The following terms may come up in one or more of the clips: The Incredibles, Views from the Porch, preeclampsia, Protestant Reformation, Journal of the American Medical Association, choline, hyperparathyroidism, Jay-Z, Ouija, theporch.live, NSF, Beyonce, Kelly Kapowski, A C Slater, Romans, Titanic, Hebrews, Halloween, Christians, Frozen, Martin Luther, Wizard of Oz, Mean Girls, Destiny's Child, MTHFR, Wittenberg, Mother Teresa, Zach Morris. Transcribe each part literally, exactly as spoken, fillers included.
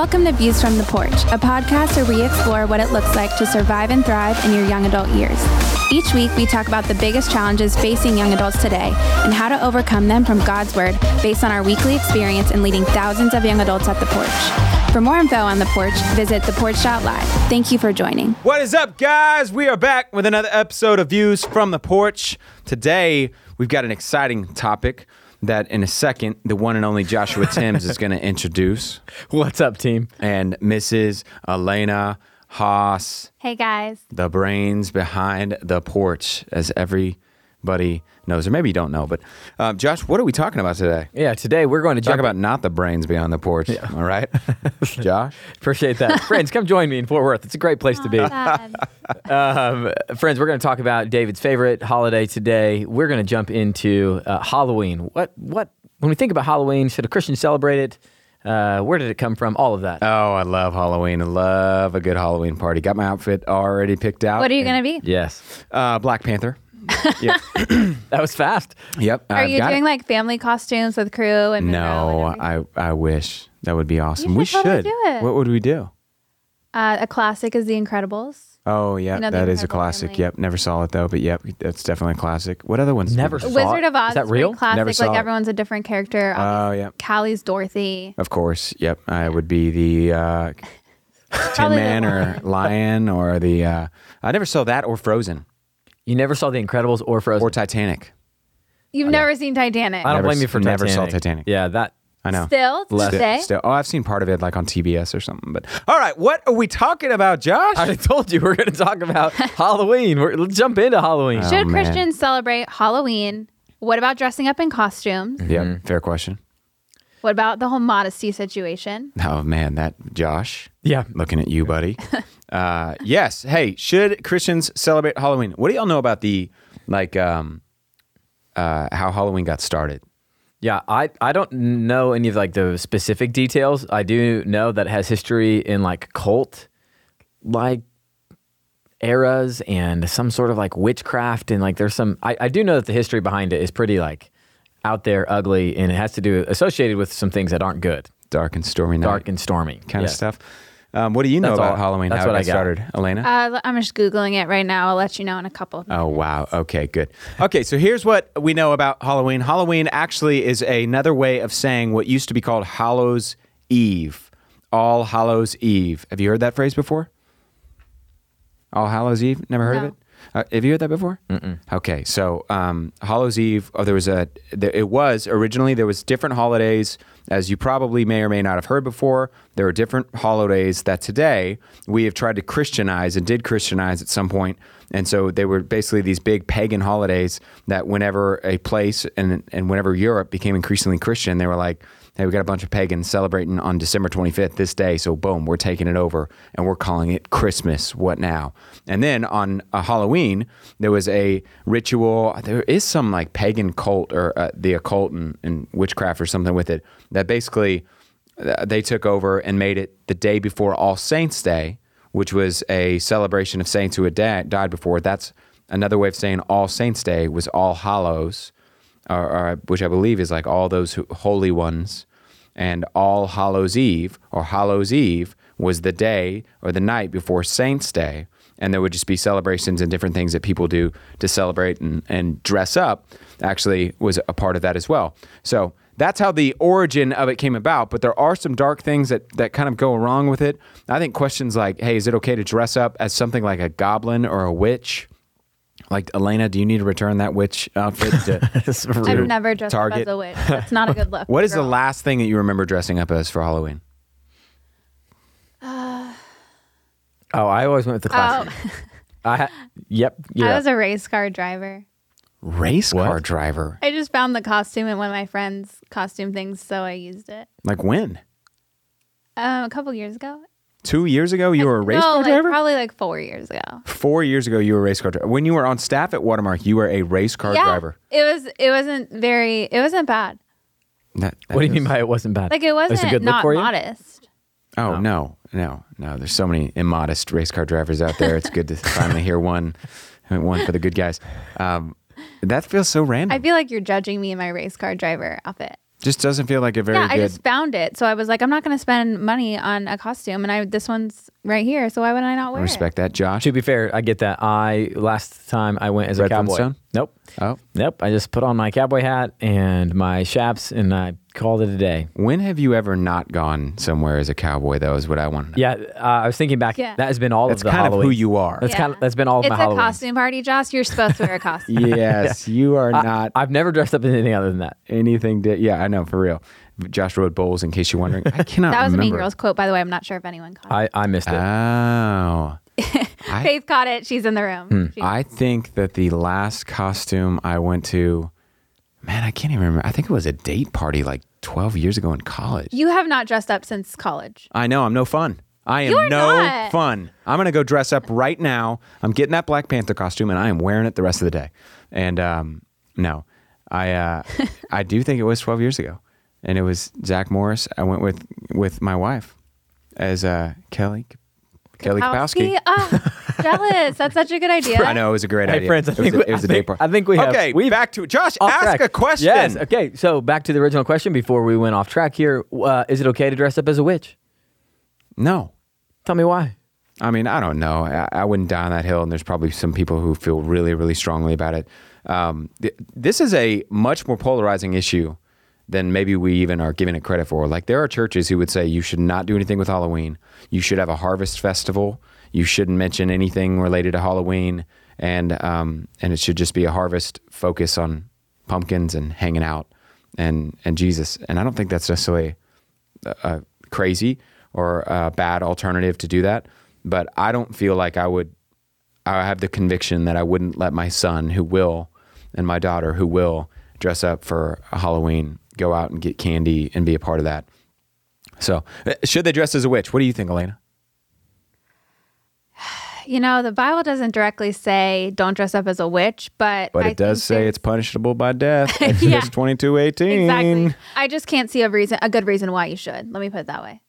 Welcome to Views from the Porch, a podcast where we explore what it looks like to survive and thrive in your young adult years. Each week, we talk about the biggest challenges facing young adults today and how to overcome them from God's Word based on our weekly experience in leading thousands of young adults at The Porch. For more info on The Porch, visit the porch dot live. Thank you for joining. What is up, guys? We are back with another episode of Views from the Porch. Today, we've got an exciting topic that in a second, the one and only Joshua Timms is going to introduce. What's up, team? And Missus Elena Haas. Hey, guys. The brains behind The Porch, as everybody knows, or maybe you don't know, but uh, Josh, what are we talking about today? Yeah, today we're going to talk jump- about not the brains behind the porch, yeah. All right? Josh? Appreciate that. Friends, come join me in Fort Worth. It's a great place oh, to be. um, friends, we're going to talk about David's favorite holiday today. We're going to jump into uh, Halloween. What, what, when we think about Halloween, should a Christian celebrate it? Uh, where did it come from? All of that. Oh, I love Halloween. I love a good Halloween party. Got my outfit already picked out. What are you going to be? Yes. Uh, Black Panther. Yep. That was fast. Yep. Are I've you doing it. Like family costumes with crew? And no, and I I wish that would be awesome. Should we should. Do it. What would we do? Uh, a classic is The Incredibles. Oh yeah, you know, that is a classic. Family. Yep. Never saw it though, but yep, that's definitely a classic. What other ones? Never saw it. Wizard of Oz. Is that real? Is classic. Never saw like it. Everyone's a different character. Oh uh, yeah. Callie's Dorothy. Of course. Yep. I would be the uh, Tin Man or Lion or the. Uh, I never saw that or Frozen. You never saw The Incredibles or Frozen? Or Titanic. You've I never know. seen Titanic. I don't never, blame you for Titanic. Never saw Titanic. Yeah, that... I know. Still? Today? Still, still. Oh, I've seen part of it like on T B S or something. But all right, what are we talking about, Josh? I told you we're going to talk about Halloween. We're, let's jump into Halloween. Should oh, Christians celebrate Halloween? What about dressing up in costumes? Mm-hmm. Yeah, fair question. What about the whole modesty situation? Oh, man, that... Josh? Yeah. Looking at you, buddy. Uh, yes. Hey, should Christians celebrate Halloween? What do y'all know about the, like, um, uh, how Halloween got started? Yeah, I, I don't know any of, like, the specific details. I do know that it has history in, like, cult, like, eras and some sort of, like, witchcraft. And, like, there's some, I, I do know that the history behind it is pretty, like, out there, ugly, and it has to do, associated with some things that aren't good. Dark and stormy night. Dark and stormy. Kind yes. of stuff. Um, what do you know That's about all, Halloween? That's how what I got. started, Elena? Uh, I'm just Googling it right now. I'll let you know in a couple of minutes. Oh, wow. Okay, good. Okay, so here's what we know about Halloween. Halloween actually is another way of saying what used to be called Hallows Eve. All Hallows Eve. Have you heard that phrase before? All Hallows Eve? Never heard no. of it? Uh, have you heard that before? Mm-mm. Okay, so um, Hallows Eve, oh, there was a, there, it was originally, there was different holidays, as you probably may or may not have heard before. There are different holidays that today we have tried to Christianize and did Christianize at some point. And so they were basically these big pagan holidays that whenever a place and, and whenever Europe became increasingly Christian, they were like, hey, we got a bunch of pagans celebrating on December twenty-fifth this day, so boom, we're taking it over, and we're calling it Christmas, what now? And then on uh, Halloween, there was a ritual, there is some like pagan cult or uh, the occult and, and witchcraft or something with it, that basically uh, they took over and made it the day before All Saints Day, which was a celebration of saints who had da- died before. That's another way of saying All Saints Day was All Hallows, or, or, which I believe is like all those who, holy ones, and All Hallows Eve, or Hallows Eve, was the day or the night before Saints Day, and there would just be celebrations and different things that people do to celebrate and, and dress up, actually was a part of that as well. So that's how the origin of it came about, but there are some dark things that, that kind of go wrong with it. I think questions like, hey, is it okay to dress up as something like a goblin or a witch? Like, Elena, do you need to return that witch outfit? To I've never dressed target. up as a witch. That's not a good look. What is girl. the last thing that you remember dressing up as for Halloween? Uh, oh, I always went with the classic. Oh. I ha- yep. Yeah. I was a race car driver. Race what? car driver? I just found the costume in one of my friend's costume things, so I used it. Like when? Um, a couple years ago. Two years ago, you were a race no, car like, driver? Probably like four years ago. Four years ago, you were a race car driver. When you were on staff at Watermark, you were a race car yeah, driver. It was. It wasn't very. It wasn't bad. That, that what do you mean by it wasn't bad? Like it wasn't a good not look for you? modest. Oh no. no, no, no! There's so many immodest race car drivers out there. It's good to finally hear one, one for the good guys. Um, that feels so random. I feel like you're judging me in my race car driver outfit. Just doesn't feel like a very yeah, good... Yeah, I just found it. So I was like, I'm not going to spend money on a costume. And I this one's right here, so why would I not wear I respect it? Respect that, Josh. To be fair, I get that. I Last time I went as Red a cowboy. Flintstone? Nope. Oh. Nope. I just put on my cowboy hat and my chaps, and I called it a day. When have you ever not gone somewhere as a cowboy, though, is what I want to know. Yeah, uh, I was thinking back. Yeah. That has been all that's of the Halloween. That's kind of who you are. That's, yeah. kind of, that's been all of it's my Halloween. It's a costume party, Josh. You're supposed to wear a costume. Yes, yeah. You are not. I, I've never dressed up in anything other than that. Anything. To, yeah, I know, for real. Josh rode bowls, in case you're wondering. I cannot remember. That was remember. a Mean Girls quote, by the way. I'm not sure if anyone caught I, it. I missed it. Oh. Faith I, caught it. She's in the room. Hmm. I think that the last costume I went to, man, I can't even remember. I think it was a date party like twelve years ago in college. You have not dressed up since college. I know. I'm no fun. I am no not. fun. I'm going to go dress up right now. I'm getting that Black Panther costume, and I am wearing it the rest of the day. And um, no, I uh, I do think it was twelve years ago. And it was Zach Morris. I went with, with my wife as uh, Kelly Kelly Kapowski. Kapowski. Oh, jealous. That's such a good idea. I know. It was a great hey, idea. Hey, friends. I it think was, we, a, it was I a think, day party. I think we have. Okay, we've, back to Josh, ask track. a question. Yes. Okay, so back to the original question before we went off track here. Uh, is it okay to dress up as a witch? No. Tell me why. I mean, I don't know. I, I wouldn't die on that hill, and there's probably some people who feel really, really strongly about it. Um, th- this is a much more polarizing issue then maybe we even are giving it credit for. Like, there are churches who would say you should not do anything with Halloween. You should have a harvest festival. You shouldn't mention anything related to Halloween. And um, and it should just be a harvest focus on pumpkins and hanging out and, and Jesus. And I don't think that's necessarily a, a crazy or a bad alternative to do that. But I don't feel like I would, I have the conviction that I wouldn't let my son who will and my daughter who will dress up for Halloween go out and get candy and be a part of that. So should they dress as a witch? What do you think, Elena? You know, the Bible doesn't directly say don't dress up as a witch, but But I it does say it's punishable by death. Exodus yeah. twenty-two eighteen. Exactly. I just can't see a reason, a good reason why you should. Let me put it that way.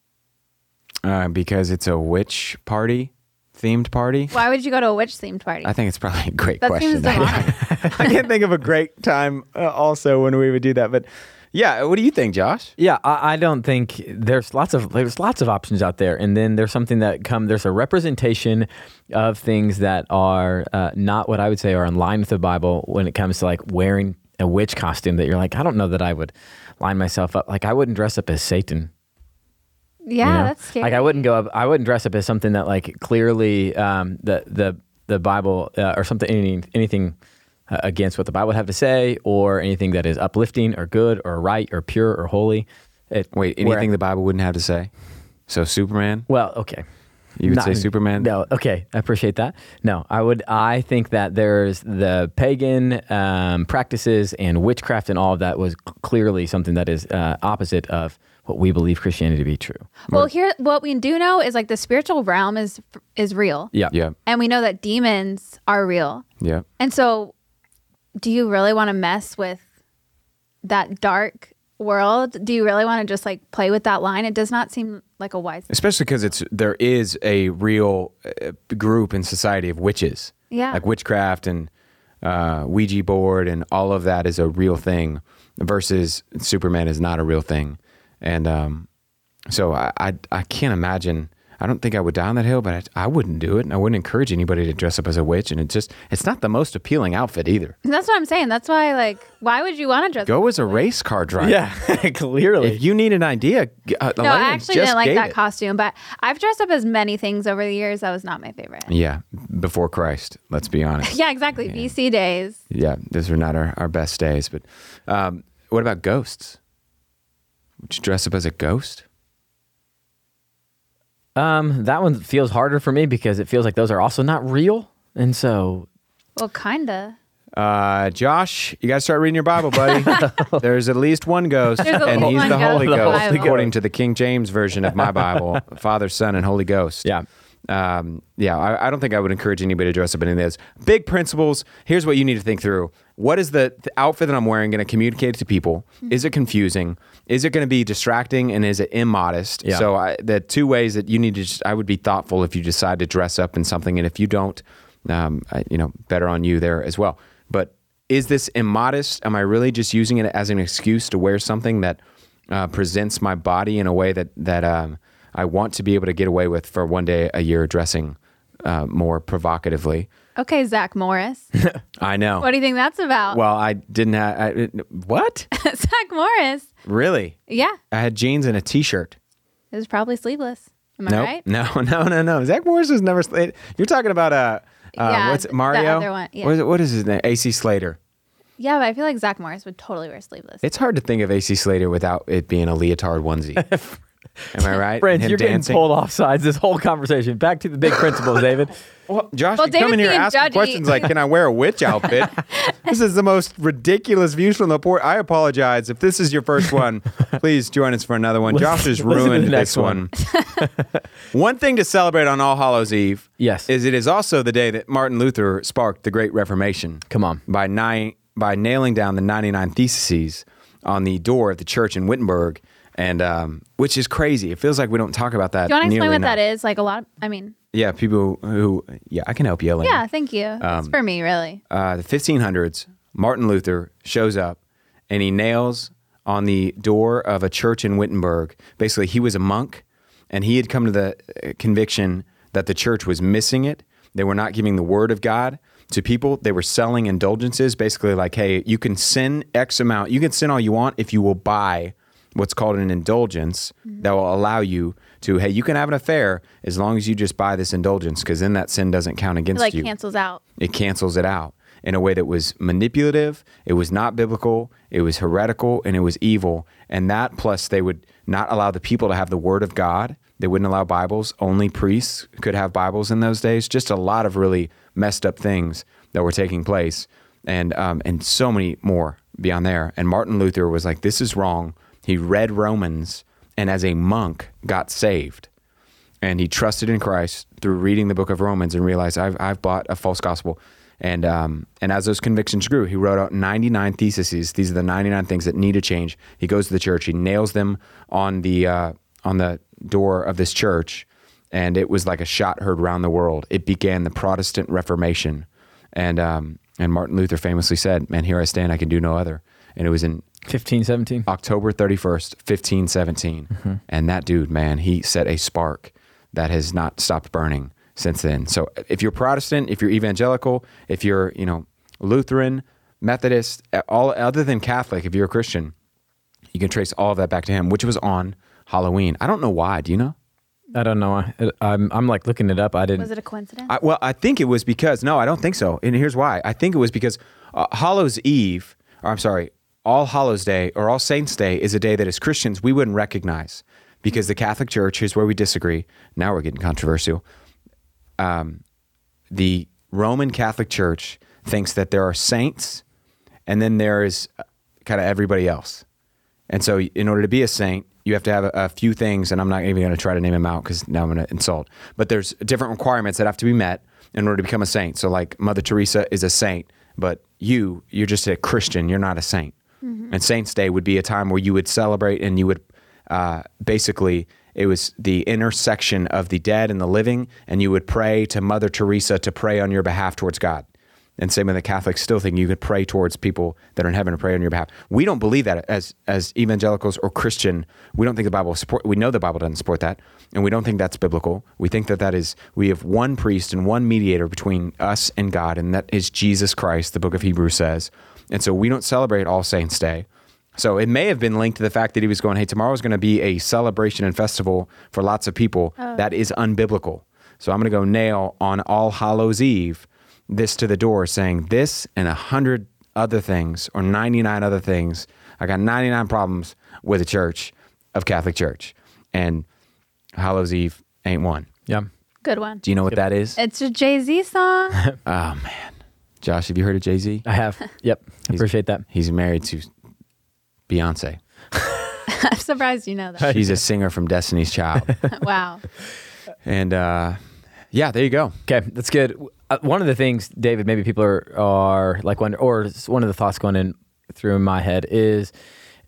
Uh, because it's a witch party. Themed party? Why would you go to a witch themed party? I think it's probably a great that question. Seems I, I can't think of a great time uh, also when we would do that, but yeah, what do you think, Josh? Yeah, I, I don't think there's lots of there's lots of options out there, and then there's something that come there's a representation of things that are uh, not what I would say are in line with the Bible when it comes to like wearing a witch costume that you're like, I don't know that I would line myself up. Like, I wouldn't dress up as Satan. Yeah, you know? That's scary. Like, I wouldn't go up. I wouldn't dress up as something that like clearly um, the the the Bible uh, or something any, anything. Against what the Bible would have to say, or anything that is uplifting or good or right or pure or holy. It, Wait, anything I, the Bible wouldn't have to say? So Superman? Well, okay. You would Not, say Superman? No, okay. I appreciate that. No, I would. I think that there's the pagan um, practices and witchcraft and all of that was clearly something that is uh, opposite of what we believe Christianity to be true. Well, or, here, what we do know is like the spiritual realm is is real. Yeah. yeah. And we know that demons are real. Yeah. And so... do you really want to mess with that dark world? Do you really want to just like play with that line? It does not seem like a wise thing. Especially because it's there is a real uh, group in society of witches. Yeah. Like witchcraft and uh, Ouija board and all of that is a real thing versus Superman is not a real thing. And um, so I, I I can't imagine. I don't think I would die on that hill, but I, I wouldn't do it. And I wouldn't encourage anybody to dress up as a witch. And it's just, it's not the most appealing outfit either. And that's what I'm saying. That's why, like, why would you want to dress Go up? Go as a witch? Race car driver. Yeah, clearly. If you need an idea, uh, no, Elena I actually just didn't like that it. costume, but I've dressed up as many things over the years. That was not my favorite. Yeah, before Christ, let's be honest. yeah, exactly. Yeah. B C days. Yeah, those were not our, our best days. But um, what about ghosts? Would you dress up as a ghost? Um, that one feels harder for me because it feels like those are also not real, and so. Well, kinda. Uh, Josh, you gotta start reading your Bible, buddy. There's at least one ghost, and he's the Holy Ghost, Bible. according to the King James version of my Bible, Father, Son, and Holy Ghost. Yeah. Um, yeah, I, I don't think I would encourage anybody to dress up in any of those. Big principles. Here's what you need to think through. What is the, the outfit that I'm wearing going to communicate to people? Mm-hmm. Is it confusing? Is it going to be distracting? And is it immodest? Yeah. So I, the two ways that you need to, just, I would be thoughtful if you decide to dress up in something. And if you don't, um, I, you know, better on you there as well. But is this immodest? Am I really just using it as an excuse to wear something that uh, presents my body in a way that, that um, I want to be able to get away with for one day a year dressing uh, more provocatively? Okay, Zach Morris. I know. What do you think that's about? Well, I didn't have... I, what? Zach Morris. Really? Yeah. I had jeans and a t-shirt. It was probably sleeveless. Am I nope. right? No, no, no, no. Zach Morris was never... It, you're talking about... Uh, uh, yeah, what's it, Mario? The other one. Yeah. What, is, what is his name? A C Slater. Yeah, but I feel like Zach Morris would totally wear sleeveless. It's hard to think of A C Slater without it being a leotard onesie. Am I right? Friends, you're dancing. Getting pulled off sides this whole conversation. Back to the big principles, David. Well, Josh, well, you David's come in here asking judgy. questions like, can I wear a witch outfit? This is the most ridiculous Views from the Porch. I apologize. If this is your first one, please join us for another one. Listen, Josh has ruined this one. One. One thing to celebrate on All Hallows Eve yes. is it is also the day that Martin Luther sparked the Great Reformation. Come on. By, ni- by nailing down the ninety-nine Theses on the door of the church in Wittenberg. And um, which is crazy. It feels like we don't talk about that. Do you want to explain what enough. that is? Like a lot of, I mean. Yeah, people who, yeah, I can help you, Elena. Yeah, thank you. Um, it's for me, really. Uh, the fifteen hundreds, Martin Luther shows up and he nails on the door of a church in Wittenberg. Basically, he was a monk and he had come to the conviction that the church was missing it. They were not giving the word of God to people. They were selling indulgences, basically like, hey, you can sin X amount. You can sin all you want if you will buy what's called an indulgence that will allow you to, hey, you can have an affair as long as you just buy this indulgence, because then that sin doesn't count against you. It like you. cancels out. It cancels it out in a way that was manipulative, it was not biblical, it was heretical, and it was evil. And that plus they would not allow the people to have the word of God. They wouldn't allow Bibles. Only priests could have Bibles in those days. Just a lot of really messed up things that were taking place, and um, and so many more beyond there. And Martin Luther was like, this is wrong. He read Romans and as a monk got saved, and he trusted in Christ through reading the book of Romans and realized I've I've bought a false gospel. And um, and as those convictions grew, he wrote out ninety-nine theses. These are the ninety-nine things that need to change. He goes to the church. He nails them on the uh, on the door of this church. And it was like a shot heard around the world. It began the Protestant Reformation. And um, and Martin Luther famously said, man, here I stand, I can do no other. And it was in fifteen seventeen October thirty-first, fifteen seventeen Mm-hmm. And that dude, man, he set a spark that has not stopped burning since then. So if you're Protestant, if you're evangelical, if you're, you know, Lutheran, Methodist, all other than Catholic, if you're a Christian, you can trace all of that back to him, which was on Halloween. I don't know why. Do you know? I don't know. I, I'm I'm like looking it up. I didn't. Was it a coincidence? I, well, I think it was because, no, I don't think so. And here's why. I think it was because uh, Hallows Eve, or I'm sorry, All Hallows Day or All Saints Day is a day that as Christians we wouldn't recognize, because the Catholic Church, here's where we disagree. Now we're getting controversial. Um, the Roman Catholic Church thinks that there are saints and then there is kind of everybody else. And so in order to be a saint, you have to have a, a few things, and I'm not even going to try to name them out because now I'm going to insult. But there's different requirements that have to be met in order to become a saint. So like Mother Teresa is a saint, but you, you're just a Christian. You're not a saint. Mm-hmm. And Saints Day would be a time where you would celebrate, and you would uh, basically, it was the intersection of the dead and the living, and you would pray to Mother Teresa to pray on your behalf towards God. And same with the Catholics still think you could pray towards people that are in heaven and pray on your behalf. We don't believe that as as evangelicals or Christian. We don't think the Bible support. We know the Bible doesn't support that, and we don't think that's biblical. We think that that is, we have one priest and one mediator between us and God, and that is Jesus Christ, the book of Hebrews says. And so we don't celebrate All Saints Day. So it may have been linked to the fact that he was going, hey, tomorrow is going to be a celebration and festival for lots of people. Oh. That is unbiblical. So I'm going to go nail on All Hallows Eve this to the door, saying this and a hundred other things, or ninety-nine other things. I got ninety-nine problems with the church of Catholic Church, and Hallows Eve ain't one. Yeah. Good one. Do you know what that is? It's a Jay-Z song. Oh, man. Josh, have you heard of Jay-Z? I have. Yep. I appreciate that. He's married to Beyonce. I'm surprised you know that. She's a singer from Destiny's Child. Wow. And uh, yeah, there you go. Okay, that's good. Uh, one of the things, David, maybe people are, are like, wonder, or one of the thoughts going in through my head is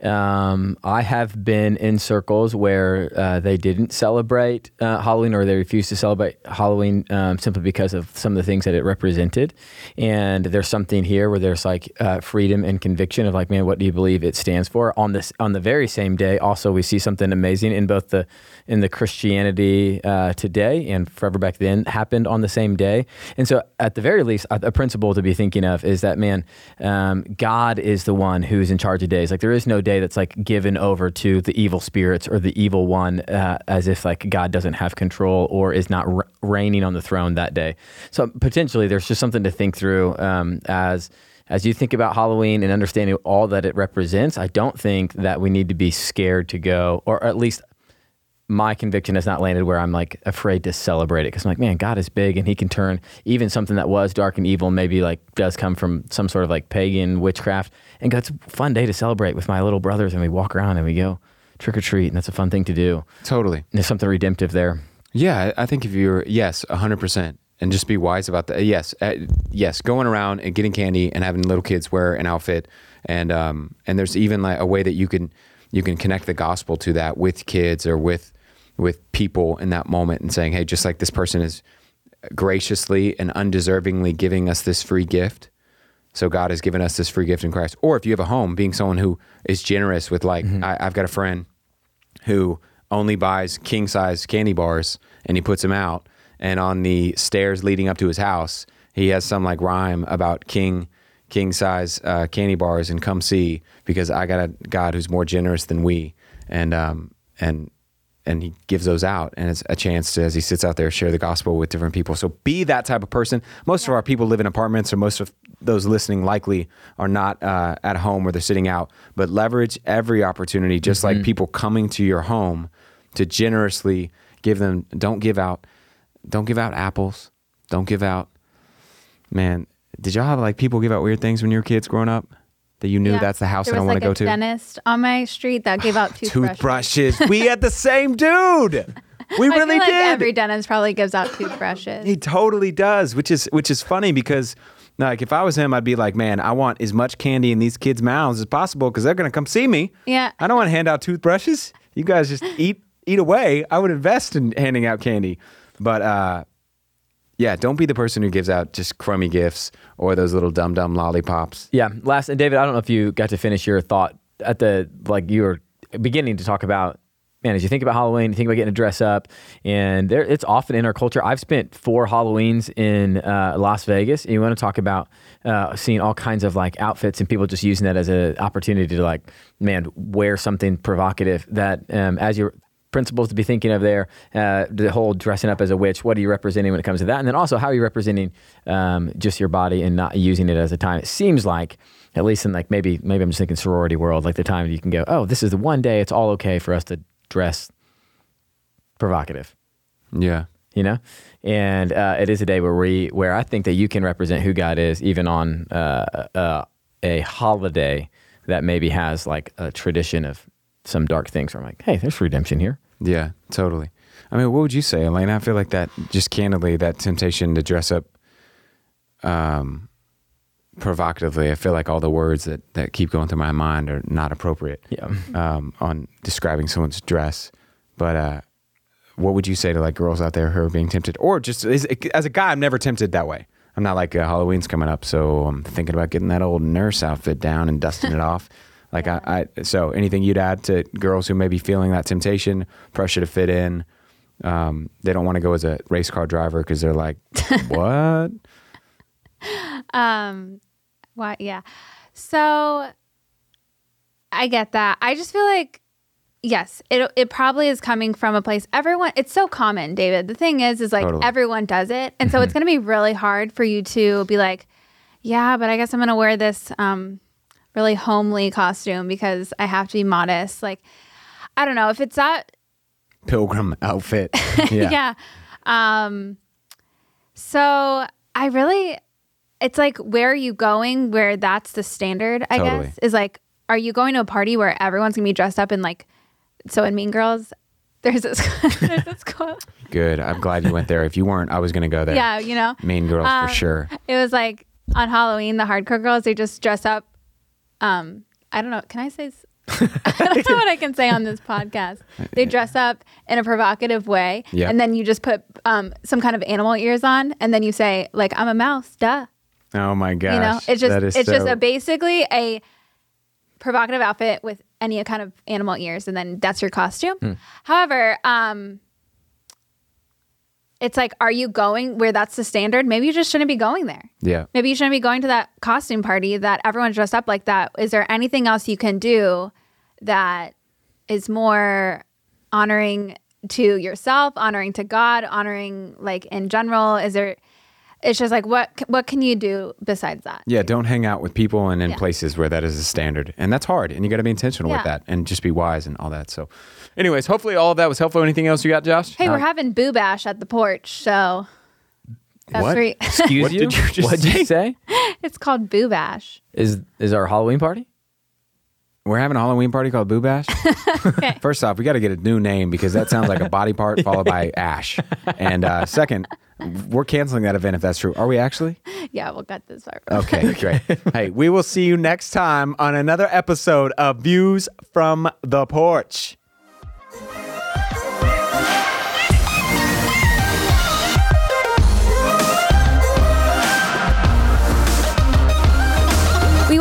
Um, I have been in circles where uh, they didn't celebrate uh, Halloween, or they refused to celebrate Halloween um, simply because of some of the things that it represented. And there's something here where there's like uh, freedom and conviction of like, man, what do you believe it stands for? On this, on the very same day, also we see something amazing in both the in the Christianity uh, today and forever back then happened on the same day. And so, at the very least, a, a principle to be thinking of is that, man, um, God is the one who's in charge of days. Like there is no day that's like given over to the evil spirits or the evil one, uh, as if like God doesn't have control or is not re- reigning on the throne that day. So potentially there's just something to think through um, as as you think about Halloween and understanding all that it represents. I don't think that we need to be scared to go, or at least my conviction has not landed where I'm like afraid to celebrate it, because I'm like, man, God is big and he can turn even something that was dark and evil, maybe like does come from some sort of like pagan witchcraft, and God's a fun day to celebrate with my little brothers, and we walk around and we go trick or treat, and that's a fun thing to do. Totally. And there's something redemptive there. Yeah, I think if you're, yes, one hundred percent. And just be wise about that. Yes, uh, yes, going around and getting candy and having little kids wear an outfit, and um, and there's even like a way that you can you can connect the gospel to that with kids or with with people in that moment, and saying, hey, just like this person is graciously and undeservingly giving us this free gift, so God has given us this free gift in Christ. Or if you have a home, being someone who is generous with like, mm-hmm. I, I've got a friend who only buys king size candy bars and he puts them out, and on the stairs leading up to his house, he has some like rhyme about king king size uh, candy bars and come see, because I got a God who's more generous than we. And, um, and, and he gives those out, and it's a chance to, as he sits out there, share the gospel with different people. So be that type of person. Most yeah. of our people live in apartments, or most of those listening likely are not uh, at home where they're sitting out, but leverage every opportunity, just mm-hmm. like people coming to your home, to generously give them, don't give out, don't give out apples. Don't give out, man. Did y'all have like people give out weird things when you were kids growing up that you knew yeah. that's the house that I want like to go to? There was like a dentist on my street that gave out toothbrushes. toothbrushes. We had the same dude. We really I feel like did. Every dentist probably gives out toothbrushes. He totally does, which is which is funny, because like if I was him, I'd be like, man, I want as much candy in these kids' mouths as possible, because they're gonna come see me. Yeah. I don't want to hand out toothbrushes. You guys just eat eat away. I would invest in handing out candy, but. uh Yeah, don't be the person who gives out just crummy gifts or those little dum-dum lollipops. Yeah, last, and David, I don't know if you got to finish your thought at the, like you were beginning to talk about, man, as you think about Halloween, you think about getting a dress up, and there, it's often in our culture. I've spent four Halloweens in uh, Las Vegas, and you want to talk about uh, seeing all kinds of like outfits and people just using that as an opportunity to like, man, wear something provocative that um, as you're, principles to be thinking of there, uh, the whole dressing up as a witch, what are you representing when it comes to that? And then also, how are you representing um, just your body and not using it as a time? It seems like, at least in like maybe, maybe I'm just thinking sorority world, like the time you can go, oh, this is the one day it's all okay for us to dress provocative. Yeah. You know? And uh, it is a day where we, where I think that you can represent who God is, even on uh, uh, a holiday that maybe has like a tradition of some dark things where I'm like, hey, there's redemption here. Yeah, totally. I mean, what would you say, Elena? I feel like that, just candidly, that temptation to dress up um, provocatively, I feel like all the words that, that keep going through my mind are not appropriate yeah. um, on describing someone's dress. But uh, what would you say to like girls out there who are being tempted? Or just as, as a guy, I'm never tempted that way. I'm not like uh, Halloween's coming up, so I'm thinking about getting that old nurse outfit down and dusting it off. Like I, I, so anything you'd add to girls who may be feeling that temptation, pressure to fit in, um, they don't want to go as a race car driver because they're like, what? Um, what? Yeah. So I get that. I just feel like, yes, it it probably is coming from a place. Everyone, it's so common, David. The thing is, is like totally. Everyone does it. And so it's going to be really hard for you to be like, yeah, but I guess I'm going to wear this, um, really homely costume because I have to be modest. Like, I don't know if it's that pilgrim outfit. Yeah. yeah. Um, so I really, it's like, where are you going? Where that's the standard, I totally. guess, is like, are you going to a party where everyone's gonna be dressed up in like, so in Mean Girls, there's this, there's this quote. Good. I'm glad you went there. If you weren't, I was gonna go there. Yeah, you know. Mean Girls um, for sure. It was like on Halloween, the hardcore girls, they just dress up. Um, I don't know. Can I say That's what I can say on this podcast. They dress up in a provocative way, yeah. and then you just put um, some kind of animal ears on, and then you say, like, I'm a mouse, duh. Oh my gosh. You know, it's just, that is it's so... just a, basically a provocative outfit with any kind of animal ears, and then that's your costume. Mm. However, um, it's like, are you going where that's the standard? Maybe you just shouldn't be going there. Yeah. Maybe you shouldn't be going to that costume party that everyone's dressed up like that. Is there anything else you can do that is more honoring to yourself, honoring to God, honoring like in general? Is there... It's just like, what what can you do besides that? Yeah, don't hang out with people and in yeah. places where that is a standard. And that's hard. And you got to be intentional yeah. with that and just be wise and all that. So anyways, hopefully all of that was helpful. Anything else you got, Josh? Hey, no. We're having Boo Bash at the porch, so... That's what? Free. Excuse what you? Did you just what did you say? It's called Boo Bash. Is, is our Halloween party? We're having a Halloween party called Boo Bash? Okay. First off, we got to get a new name because that sounds like a body part followed by ash. And uh, second... We're canceling that event if that's true. Are we actually? Yeah, we'll cut this part. Okay, great. Hey, we will see you next time on another episode of Views from the Porch. We